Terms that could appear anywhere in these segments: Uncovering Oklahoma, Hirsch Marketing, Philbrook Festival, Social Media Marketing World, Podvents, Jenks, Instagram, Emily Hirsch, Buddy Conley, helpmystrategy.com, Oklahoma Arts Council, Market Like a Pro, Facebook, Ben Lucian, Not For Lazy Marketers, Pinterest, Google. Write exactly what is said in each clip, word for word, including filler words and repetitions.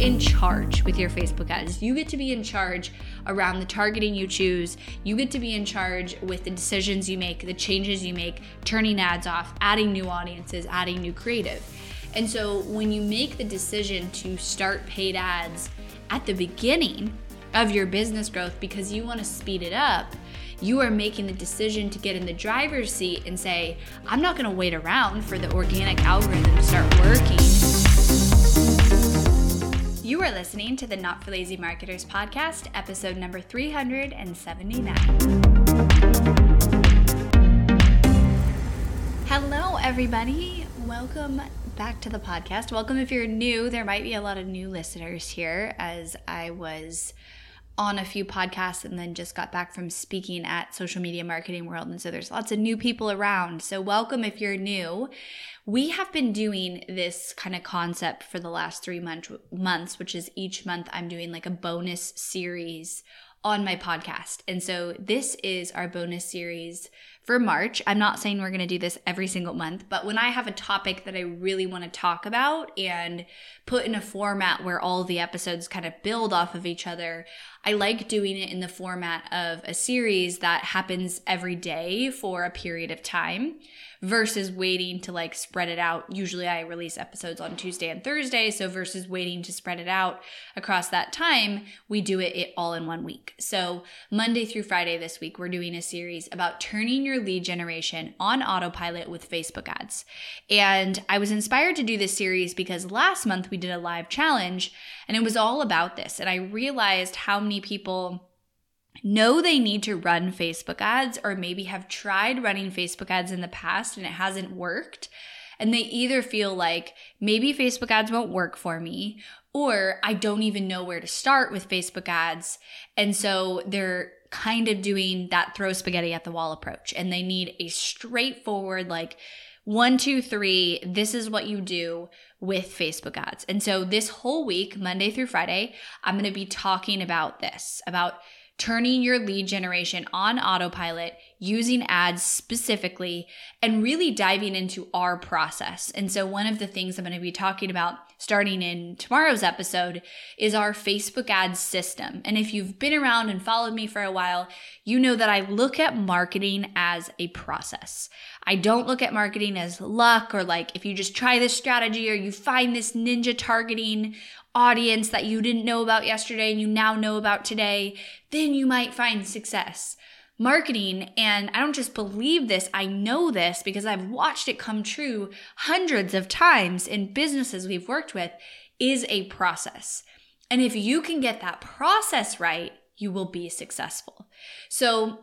in charge with your Facebook ads. You get to be in charge around the targeting you choose. You get to be in charge with the decisions you make, the changes you make, turning ads off, adding new audiences, adding new creative. And so when you make the decision to start paid ads at the beginning of your business growth because you want to speed it up, you are making the decision to get in the driver's seat and say, I'm not going to wait around for the organic algorithm to start working. You are listening to the Not For Lazy Marketers podcast, episode number three hundred seventy-nine. Hello, everybody. Welcome back to the podcast. Welcome if you're new. There might be a lot of new listeners here, as I was on a few podcasts and then just got back from speaking at Social Media Marketing World. And so there's lots of new people around. So welcome if you're new. We have been doing this kind of concept for the last three month, months, which is each month I'm doing like a bonus series on my podcast. And so this is our bonus series for March. I'm not saying we're going to do this every single month, but when I have a topic that I really want to talk about and put in a format where all the episodes kind of build off of each other, I like doing it in the format of a series that happens every day for a period of time versus waiting to like spread it out. Usually I release episodes on Tuesday and Thursday, so versus waiting to spread it out across that time, we do it, it all in one week. So Monday through Friday this week, we're doing a series about turning your lead generation on autopilot with Facebook ads. And I was inspired to do this series because last month we did a live challenge and it was all about this. And I realized how many people know they need to run Facebook ads or maybe have tried running Facebook ads in the past and it hasn't worked. And they either feel like maybe Facebook ads won't work for me, or I don't even know where to start with Facebook ads. And so they're kind of doing that throw spaghetti at the wall approach, and they need a straightforward like one, two, three, this is what you do with Facebook ads. And so this whole week, Monday through Friday, I'm going to be talking about this, about turning your lead generation on autopilot, using ads specifically, and really diving into our process. And so one of the things I'm going to be talking about starting in tomorrow's episode is our Facebook ads system. And if you've been around and followed me for a while, you know that I look at marketing as a process. I don't look at marketing as luck or like if you just try this strategy or you find this ninja targeting audience that you didn't know about yesterday and you now know about today, then you might find success. Marketing, and I don't just believe this, I know this because I've watched it come true hundreds of times in businesses we've worked with, is a process. And if you can get that process right, you will be successful. So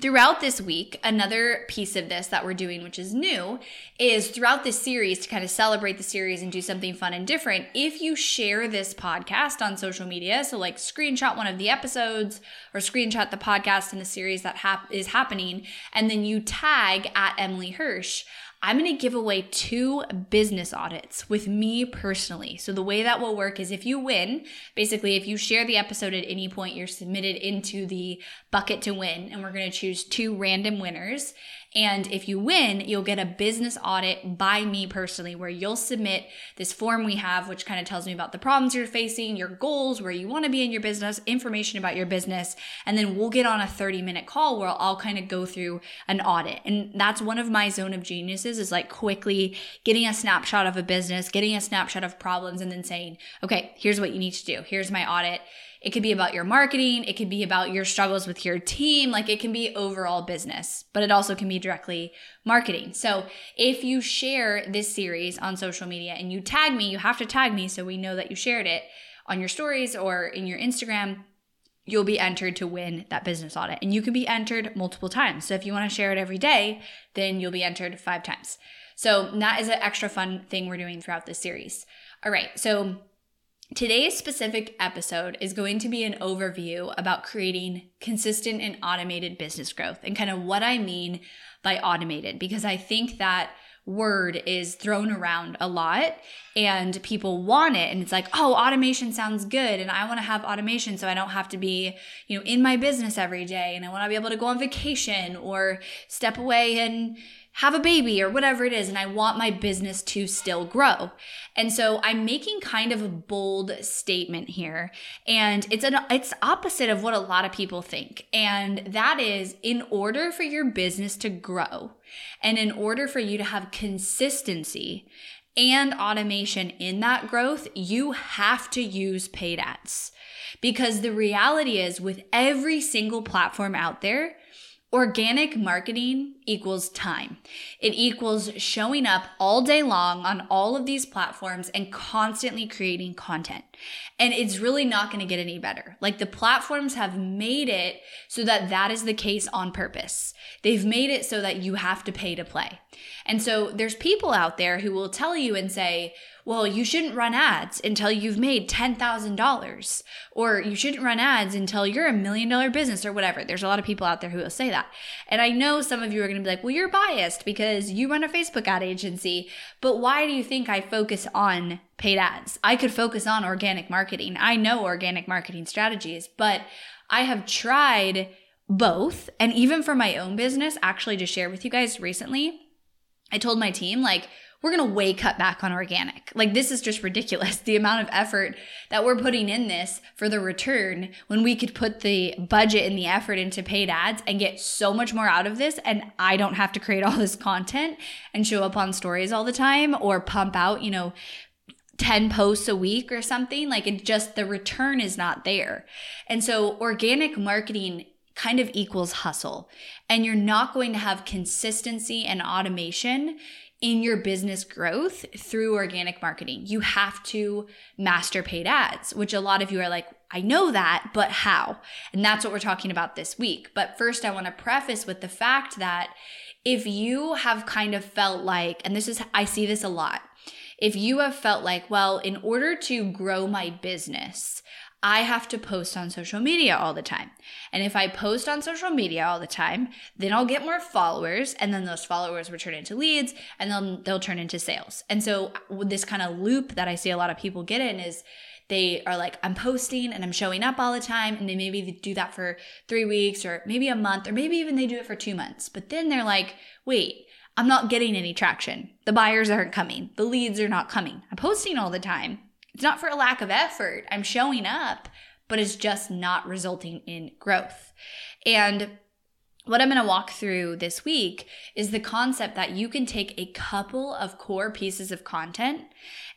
throughout this week, another piece of this that we're doing, which is new, is throughout this series to kind of celebrate the series and do something fun and different. If you share this podcast on social media, so like screenshot one of the episodes or screenshot the podcast in the series that hap- is happening, and then you tag at Emily Hirsch, I'm going to give away two business audits with me personally. So the way that will work is if you win, basically if you share the episode at any point, you're submitted into the bucket to win, and we're going to choose two random winners. And if you win, you'll get a business audit by me personally, where you'll submit this form we have, which kind of tells me about the problems you're facing, your goals, where you want to be in your business, information about your business. And then we'll get on a thirty minute call where I'll kind of go through an audit. And that's one of my zone of geniuses, is like quickly getting a snapshot of a business, getting a snapshot of problems, and then saying, okay, here's what you need to do. Here's my audit. It could be about your marketing. It could be about your struggles with your team. Like it can be overall business, but it also can be directly marketing. So if you share this series on social media and you tag me, you have to tag me so we know that you shared it on your stories or in your Instagram, you'll be entered to win that business audit. And you can be entered multiple times. So if you want to share it every day, then you'll be entered five times. So that is an extra fun thing we're doing throughout this series. All right. So today's specific episode is going to be an overview about creating consistent and automated business growth, and kind of what I mean by automated, because I think that word is thrown around a lot and people want it. And it's like, oh, automation sounds good. And I want to have automation so I don't have to be, you know, in my business every day. And I want to be able to go on vacation or step away and have a baby or whatever it is, and I want my business to still grow. And so I'm making kind of a bold statement here, and it's an it's opposite of what a lot of people think. And that is, in order for your business to grow and in order for you to have consistency and automation in that growth, you have to use paid ads. Because the reality is, with every single platform out there, organic marketing equals time. It equals showing up all day long on all of these platforms and constantly creating content. And it's really not going to get any better. Like, the platforms have made it so that that is the case on purpose. They've made it so that you have to pay to play. And so there's people out there who will tell you and say, well, you shouldn't run ads until you've made ten thousand dollars, or you shouldn't run ads until you're a million dollar business or whatever. There's a lot of people out there who will say that. And I know some of you are going to be like, well, you're biased because you run a Facebook ad agency, but why do you think I focus on paid ads? I could focus on organic marketing. I know organic marketing strategies, but I have tried both. And even for my own business, actually, to share with you guys recently, I told my team, like, we're going to way cut back on organic. Like, this is just ridiculous, the amount of effort that we're putting in this for the return, when we could put the budget and the effort into paid ads and get so much more out of this. And I don't have to create all this content and show up on stories all the time or pump out, you know, ten posts a week or something. Like, it just, the return is not there. And so organic marketing kind of equals hustle, and you're not going to have consistency and automation in your business growth through organic marketing. You have to master paid ads, which a lot of you are like, I know that, but how? And that's what we're talking about this week. But first, I want to preface with the fact that if you have kind of felt like, and this is, I see this a lot, if you have felt like, well, in order to grow my business, I have to post on social media all the time. And if I post on social media all the time, then I'll get more followers, and then those followers will turn into leads, and then they'll turn into sales. And so this kind of loop that I see a lot of people get in is they are like, I'm posting and I'm showing up all the time, and they maybe do that for three weeks or maybe a month, or maybe even they do it for two months. But then they're like, wait, I'm not getting any traction. The buyers aren't coming. The leads are not coming. I'm posting all the time. It's not for a lack of effort. I'm showing up, but it's just not resulting in growth. And what I'm going to walk through this week is the concept that you can take a couple of core pieces of content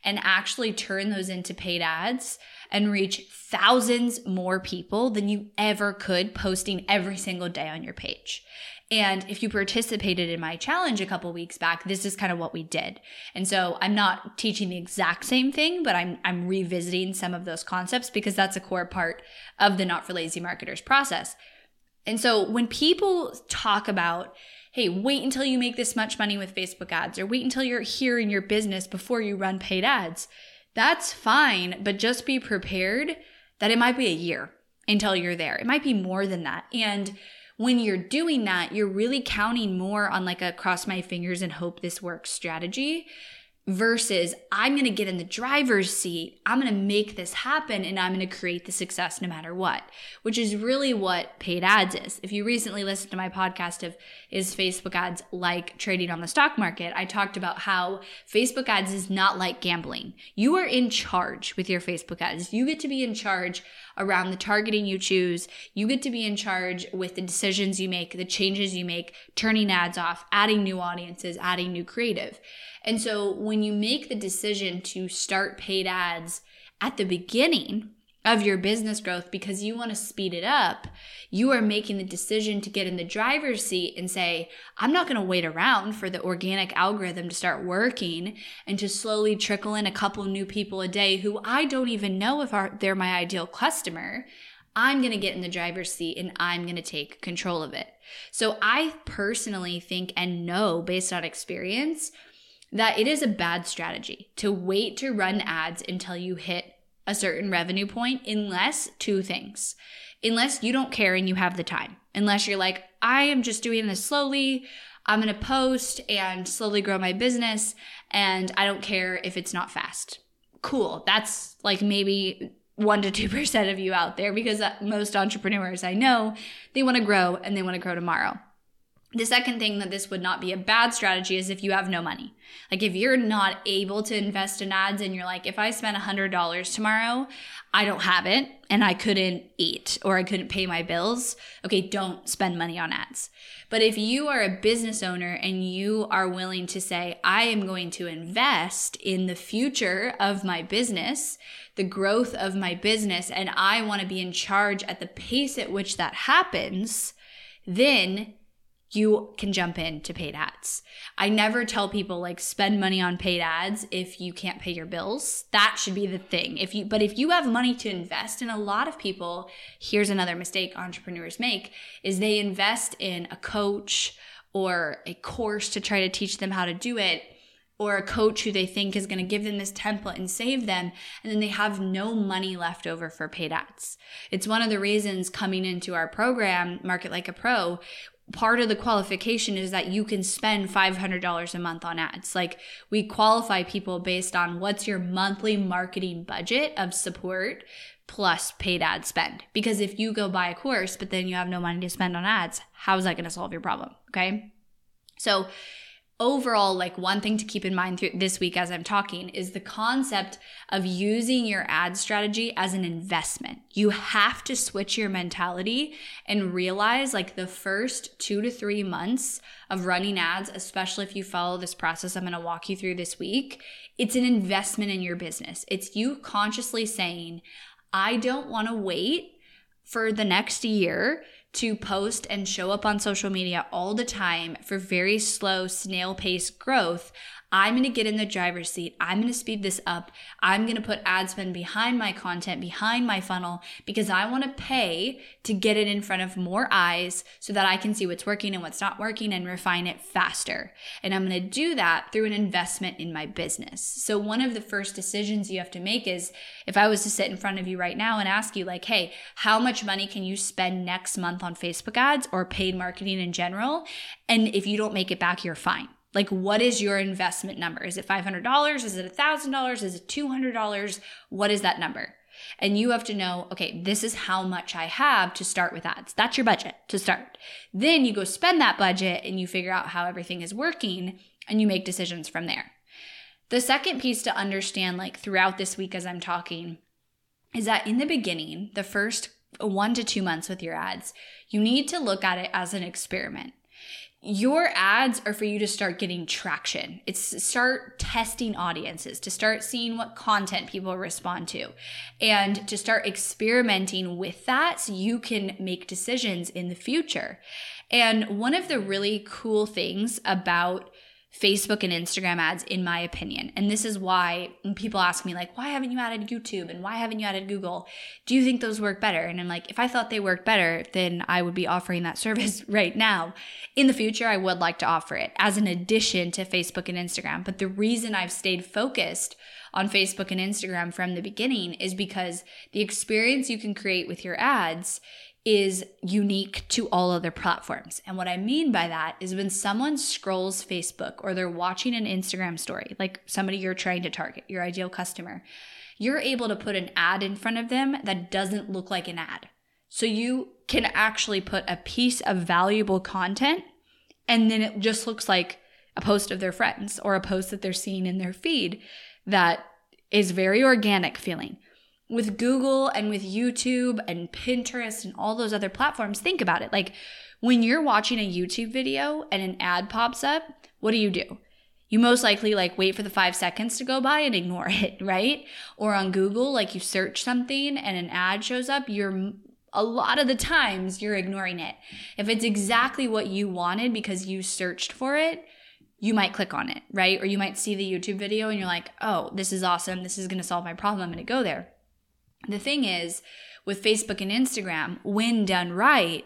and actually turn those into paid ads and reach thousands more people than you ever could posting every single day on your page. And if you participated in my challenge a couple weeks back, this is kind of what we did. And so I'm not teaching the exact same thing, but I'm I'm revisiting some of those concepts because that's a core part of the Not For Lazy Marketers process. And so when people talk about, hey, wait until you make this much money with Facebook ads, or wait until you're here in your business before you run paid ads, that's fine, but just be prepared that it might be a year until you're there. It might be more than that. And when you're doing that, you're really counting more on like a cross my fingers and hope this works strategy versus I'm going to get in the driver's seat, I'm going to make this happen, and I'm going to create the success no matter what, which is really what paid ads is. If you recently listened to my podcast of Is Facebook Ads Like Trading on the Stock Market, I talked about how Facebook ads is not like gambling. You are in charge with your Facebook ads. You get to be in charge around the targeting you choose. You get to be in charge with the decisions you make, the changes you make, turning ads off, adding new audiences, adding new creative. And so when you make the decision to start paid ads at the beginning of your business growth because you want to speed it up, you are making the decision to get in the driver's seat and say, I'm not going to wait around for the organic algorithm to start working and to slowly trickle in a couple new people a day who I don't even know if are, they're my ideal customer. I'm going to get in the driver's seat and I'm going to take control of it. So I personally think and know based on experience that it is a bad strategy to wait to run ads until you hit a certain revenue point, unless two things, unless you don't care and you have the time, unless you're like, I am just doing this slowly, I'm going to post and slowly grow my business, and I don't care if it's not fast. Cool. That's like maybe one to two percent of you out there, because most entrepreneurs I know, they want to grow and they want to grow tomorrow. The second thing that this would not be a bad strategy is if you have no money. Like if you're not able to invest in ads and you're like, if I spent one hundred dollars tomorrow, I don't have it and I couldn't eat or I couldn't pay my bills. Okay, don't spend money on ads. But if you are a business owner and you are willing to say, I am going to invest in the future of my business, the growth of my business, and I want to be in charge at the pace at which that happens, then you can jump into paid ads. I never tell people like spend money on paid ads if you can't pay your bills. That should be the thing. If you, but if you have money to invest in, a lot of people, here's another mistake entrepreneurs make, is they invest in a coach or a course to try to teach them how to do it, or a coach who they think is going to give them this template and save them, and then they have no money left over for paid ads. It's one of the reasons coming into our program, Market Like a Pro, part of the qualification is that you can spend five hundred dollars a month on ads. Like we qualify people based on what's your monthly marketing budget of support plus paid ad spend. Because if you go buy a course, but then you have no money to spend on ads, how is that going to solve your problem? Okay. So overall, like one thing to keep in mind through this week as I'm talking is the concept of using your ad strategy as an investment. You have to switch your mentality and realize like the first two to three months of running ads, especially if you follow this process I'm going to walk you through this week, it's an investment in your business. It's you consciously saying, I don't want to wait for the next year to post and show up on social media all the time for very slow, snail-paced growth. I'm gonna get in the driver's seat. I'm gonna speed this up. I'm gonna put ad spend behind my content, behind my funnel, because I wanna pay to get it in front of more eyes so that I can see what's working and what's not working and refine it faster. And I'm gonna do that through an investment in my business. So one of the first decisions you have to make is, if I was to sit in front of you right now and ask you like, hey, how much money can you spend next month on Facebook ads or paid marketing in general? And if you don't make it back, you're fine. Like, what is your investment number? Is it five hundred dollars? Is it one thousand dollars? Is it two hundred dollars? What is that number? And you have to know, okay, this is how much I have to start with ads. That's your budget to start. Then you go spend that budget and you figure out how everything is working and you make decisions from there. The second piece to understand, like throughout this week as I'm talking, is that in the beginning, the first one to two months with your ads, you need to look at it as an experiment. Your ads are for you to start getting traction. It's to start testing audiences, to start seeing what content people respond to, and to start experimenting with that so you can make decisions in the future. And one of the really cool things about Facebook and Instagram ads, in my opinion, and this is why people ask me like, why haven't you added YouTube and why haven't you added Google? Do you think those work better? And I'm like, if I thought they worked better, then I would be offering that service right now. In the future, I would like to offer it as an addition to Facebook and Instagram. But the reason I've stayed focused on Facebook and Instagram from the beginning is because the experience you can create with your ads is unique to all other platforms. And what I mean by that is when someone scrolls Facebook or they're watching an Instagram story, like somebody you're trying to target, your ideal customer, you're able to put an ad in front of them that doesn't look like an ad. So you can actually put a piece of valuable content and then it just looks like a post of their friends or a post that they're seeing in their feed that is very organic feeling. With Google and with YouTube and Pinterest and all those other platforms, think about it. Like when you're watching a YouTube video and an ad pops up, what do you do? You most likely like wait for the five seconds to go by and ignore it, right? Or on Google, like you search something and an ad shows up, you're a lot of the times you're ignoring it. If it's exactly what you wanted because you searched for it, you might click on it, right? Or you might see the YouTube video and you're like, oh, this is awesome. This is going to solve my problem. I'm going to go there. The thing is, with Facebook and Instagram, when done right,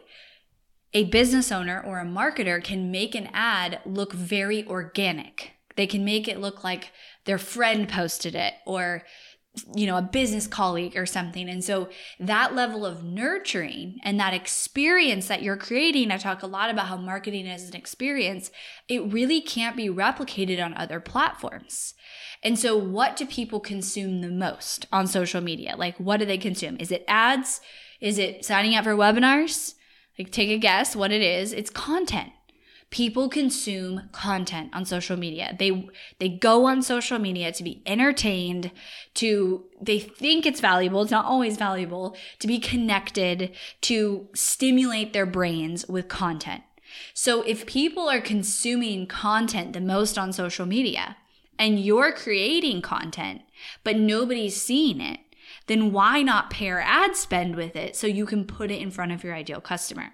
a business owner or a marketer can make an ad look very organic. They can make it look like their friend posted it or, you know, a business colleague or something. And so that level of nurturing and that experience that you're creating, I talk a lot about how marketing is an experience, it really can't be replicated on other platforms. And so what do people consume the most on social media? Like, what do they consume? Is it ads? Is it signing up for webinars? Like, take a guess what it is. It's content. People consume content on social media. They they go on social media to be entertained, to they think it's valuable, it's not always valuable, to be connected, to stimulate their brains with content. So if people are consuming content the most on social media and you're creating content, but nobody's seeing it, then why not pair ad spend with it so you can put it in front of your ideal customer?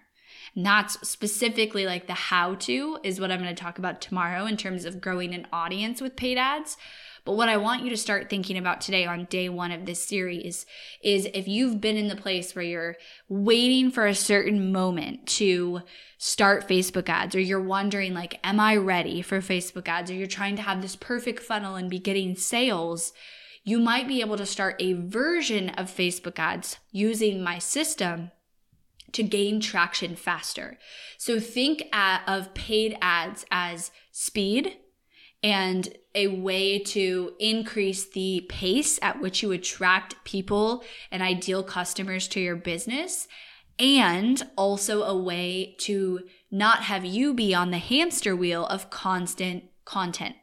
And that's specifically like the how-to is what I'm going to talk about tomorrow in terms of growing an audience with paid ads. But what I want you to start thinking about today on day one of this series is if you've been in the place where you're waiting for a certain moment to start Facebook ads, or you're wondering like, am I ready for Facebook ads? Or you're trying to have this perfect funnel and be getting sales, you might be able to start a version of Facebook ads using my system to gain traction faster. So think of paid ads as speed and a way to increase the pace at which you attract people and ideal customers to your business, and also a way to not have you be on the hamster wheel of constant content.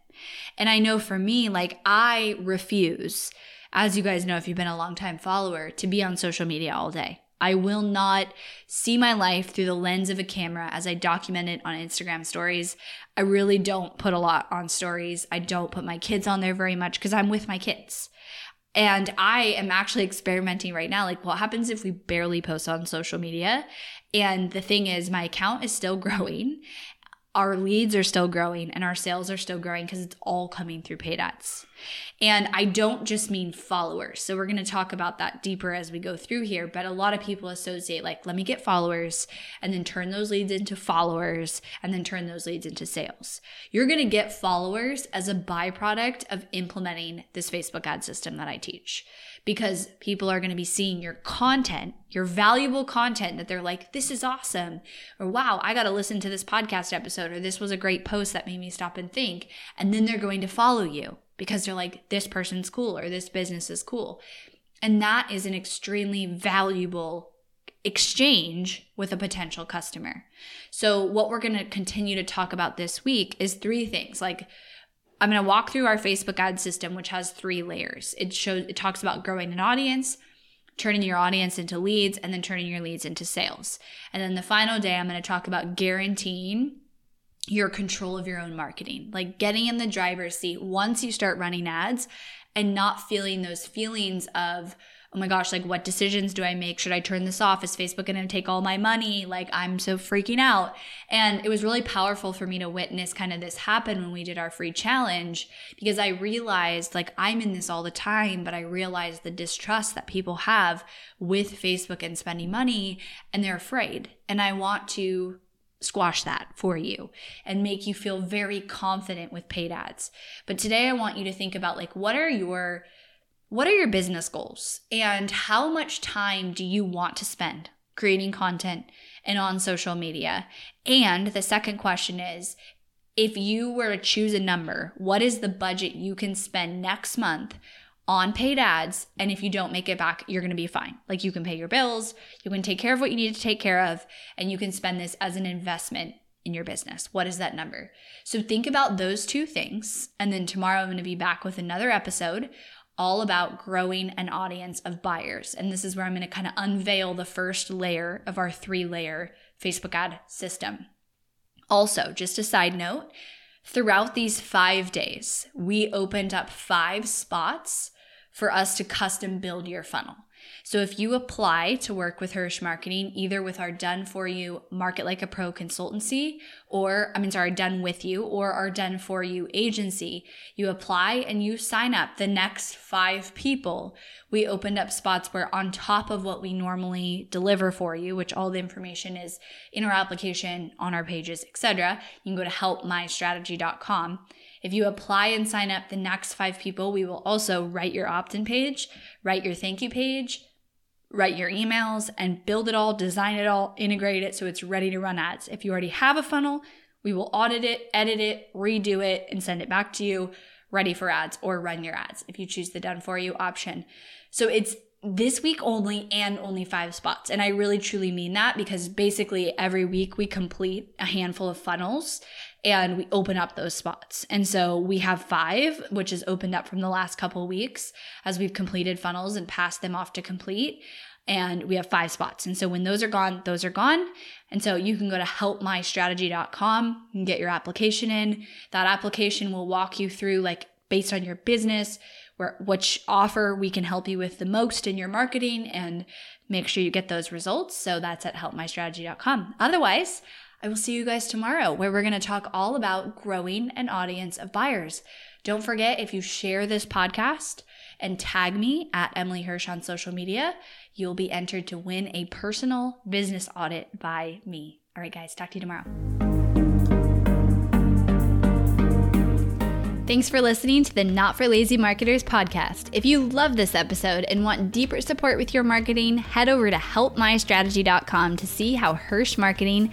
And I know for me, like I refuse, as you guys know if you've been a long-time follower, to be on social media all day. I will not see my life through the lens of a camera as I document it on Instagram stories. I really don't put a lot on stories. I don't put my kids on there very much because I'm with my kids. And I am actually experimenting right now. Like, what happens if we barely post on social media? And the thing is, my account is still growing. Our leads are still growing and our sales are still growing because it's all coming through paid ads. And I don't just mean followers. So we're going to talk about that deeper as we go through here. But a lot of people associate like, let me get followers and then turn those leads into followers and then turn those leads into sales. You're going to get followers as a byproduct of implementing this Facebook ad system that I teach, because people are going to be seeing your content, your valuable content that they're like, this is awesome, or wow, I got to listen to this podcast episode, or this was a great post that made me stop and think. And then they're going to follow you because they're like, this person's cool or this business is cool. And that is an extremely valuable exchange with a potential customer. So what we're going to continue to talk about this week is three things. Like, I'm going to walk through our Facebook ad system, which has three layers. It shows, it talks about growing an audience, turning your audience into leads, and then turning your leads into sales. And then the final day, I'm going to talk about guaranteeing your control of your own marketing, like getting in the driver's seat once you start running ads and not feeling those feelings of, oh my gosh, like what decisions do I make? Should I turn this off? Is Facebook going to take all my money? Like I'm so freaking out. And it was really powerful for me to witness kind of this happen when we did our free challenge, because I realized like I'm in this all the time, but I realized the distrust that people have with Facebook and spending money, and they're afraid. And I want to squash that for you and make you feel very confident with paid ads. But today I want you to think about like, what are your What are your business goals, and how much time do you want to spend creating content and on social media? And the second question is, if you were to choose a number, what is the budget you can spend next month on paid ads? And if you don't make it back, you're going to be fine. Like you can pay your bills, you can take care of what you need to take care of, and you can spend this as an investment in your business. What is that number? So think about those two things. And then tomorrow I'm going to be back with another episode all about growing an audience of buyers. And this is where I'm going to kind of unveil the first layer of our three-layer Facebook ad system. Also, just a side note, throughout these five days, we opened up five spots for us to custom build your funnel. So if you apply to work with Hirsch Marketing, either with our Done For You Market Like a Pro consultancy, or I mean, sorry, Done With You, or our Done For You agency, you apply and you sign up the next five people. We opened up spots where on top of what we normally deliver for you, which all the information is in our application, on our pages, et cetera. You can go to help my strategy dot com. If you apply and sign up the next five people, we will also write your opt-in page, write your thank you page, write your emails, and build it all, design it all, integrate it so it's ready to run ads. If you already have a funnel, we will audit it, edit it, redo it, and send it back to you ready for ads, or run your ads if you choose the done for you option. So it's this week only, and only five spots. And I really truly mean that, because basically every week we complete a handful of funnels and we open up those spots. And so we have five, which is opened up from the last couple weeks as we've completed funnels and passed them off to complete. And we have five spots. And so when those are gone, those are gone. And so you can go to help my strategy dot com and get your application in. That application will walk you through, like, based on your business, where which offer we can help you with the most in your marketing, and make sure you get those results. So that's at help my strategy dot com. Otherwise, I will see you guys tomorrow, where we're going to talk all about growing an audience of buyers. Don't forget, if you share this podcast and tag me at Emily Hirsch on social media, you'll be entered to win a personal business audit by me. All right, guys, talk to you tomorrow. Thanks for listening to the Not For Lazy Marketers podcast. If you love this episode and want deeper support with your marketing, head over to help my strategy dot com to see how Hirsch Marketing